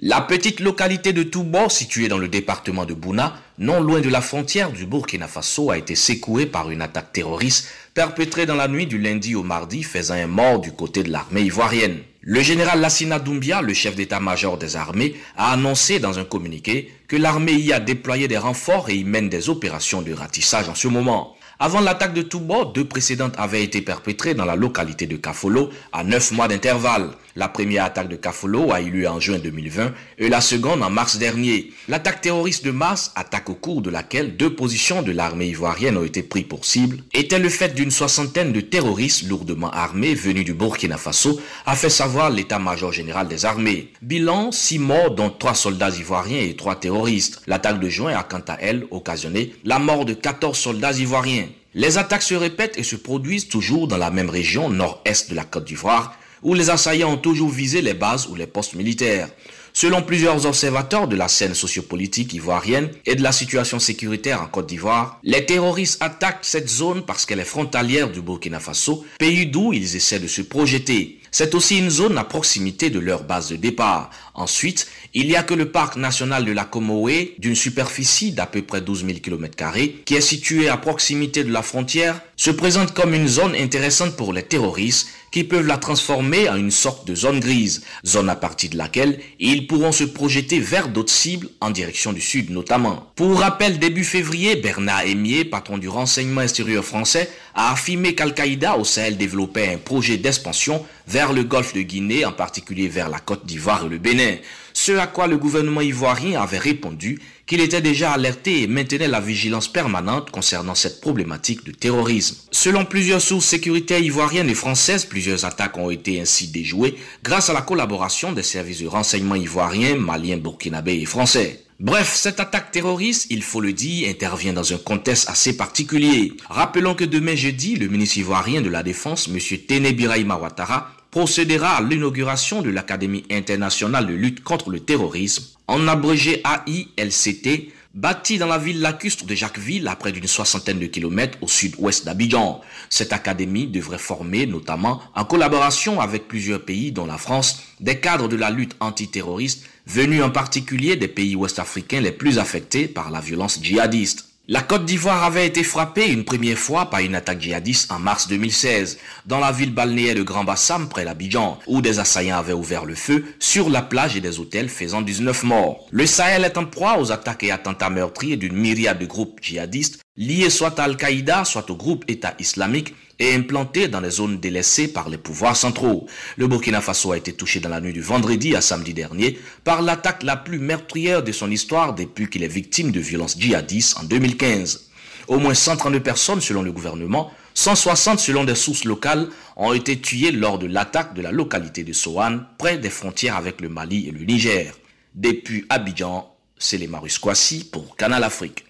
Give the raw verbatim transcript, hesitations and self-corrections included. La petite localité de Tougbo, située dans le département de Bouna, non loin de la frontière du Burkina Faso, a été secouée par une attaque terroriste perpétrée dans la nuit du lundi au mardi, faisant un mort du côté de l'armée ivoirienne. Le général Lassina Doumbia, le chef d'état-major des armées, a annoncé dans un communiqué que l'armée y a déployé des renforts et y mène des opérations de ratissage en ce moment. Avant l'attaque de Tougbo, deux précédentes avaient été perpétrées dans la localité de Kafolo à neuf mois d'intervalle. La première attaque de Kafolo a eu lieu en juin deux mille vingt et la seconde en mars dernier. L'attaque terroriste de mars, attaque au cours de laquelle deux positions de l'armée ivoirienne ont été prises pour cible, était le fait d'une soixantaine de terroristes lourdement armés venus du Burkina Faso, a fait savoir l'état-major général des armées. Bilan, six morts dont trois soldats ivoiriens et trois terroristes. L'attaque de juin a quant à elle occasionné la mort de quatorze soldats ivoiriens. Les attaques se répètent et se produisent toujours dans la même région nord-est de la Côte d'Ivoire où les assaillants ont toujours visé les bases ou les postes militaires. Selon plusieurs observateurs de la scène sociopolitique ivoirienne et de la situation sécuritaire en Côte d'Ivoire, les terroristes attaquent cette zone parce qu'elle est frontalière du Burkina Faso, pays d'où ils essaient de se projeter. C'est aussi une zone à proximité de leur base de départ. Ensuite, il n'y a que le parc national de la Comoé, d'une superficie d'à peu près douze mille kilomètres carrés, qui est situé à proximité de la frontière, se présente comme une zone intéressante pour les terroristes qui peuvent la transformer en une sorte de zone grise, zone à partir de laquelle ils pourront se projeter vers d'autres cibles en direction du sud notamment. Pour rappel, début février, Bernard Aimier, patron du renseignement extérieur français, a affirmé qu'Al-Qaïda au Sahel développait un projet d'expansion vers le golfe de Guinée, en particulier vers la Côte d'Ivoire et le Bénin. Ce à quoi le gouvernement ivoirien avait répondu qu'il était déjà alerté et maintenait la vigilance permanente concernant cette problématique de terrorisme. Selon plusieurs sources sécuritaires ivoiriennes et françaises, plusieurs attaques ont été ainsi déjouées grâce à la collaboration des services de renseignement ivoiriens, maliens, burkinabés et français. Bref, cette attaque terroriste, il faut le dire, intervient dans un contexte assez particulier. Rappelons que demain jeudi, le ministre ivoirien de la Défense, M. Téné Birahima Ouattara, procédera à l'inauguration de l'Académie internationale de lutte contre le terrorisme, en abrégé A I L C T, bâtie dans la ville lacustre de Jacquesville à près d'une soixantaine de kilomètres au sud-ouest d'Abidjan. Cette académie devrait former, notamment en collaboration avec plusieurs pays dont la France, des cadres de la lutte antiterroriste venus en particulier des pays ouest-africains les plus affectés par la violence djihadiste. La Côte d'Ivoire avait été frappée une première fois par une attaque djihadiste en mars deux mille seize, dans la ville balnéaire de Grand Bassam près d'Abidjan, où des assaillants avaient ouvert le feu sur la plage et des hôtels faisant dix-neuf morts. Le Sahel est en proie aux attaques et attentats meurtriers d'une myriade de groupes djihadistes, liés soit à Al-Qaïda, soit au groupe État islamique, et implantés dans les zones délaissées par les pouvoirs centraux. Le Burkina Faso a été touché dans la nuit du vendredi à samedi dernier par l'attaque la plus meurtrière de son histoire depuis qu'il est victime de violences djihadistes en deux mille quinze. Au moins cent trente-deux personnes selon le gouvernement, cent soixante selon des sources locales, ont été tuées lors de l'attaque de la localité de Sohan, près des frontières avec le Mali et le Niger. Depuis Abidjan, Selay Marius Kouassi pour Canal Afrique.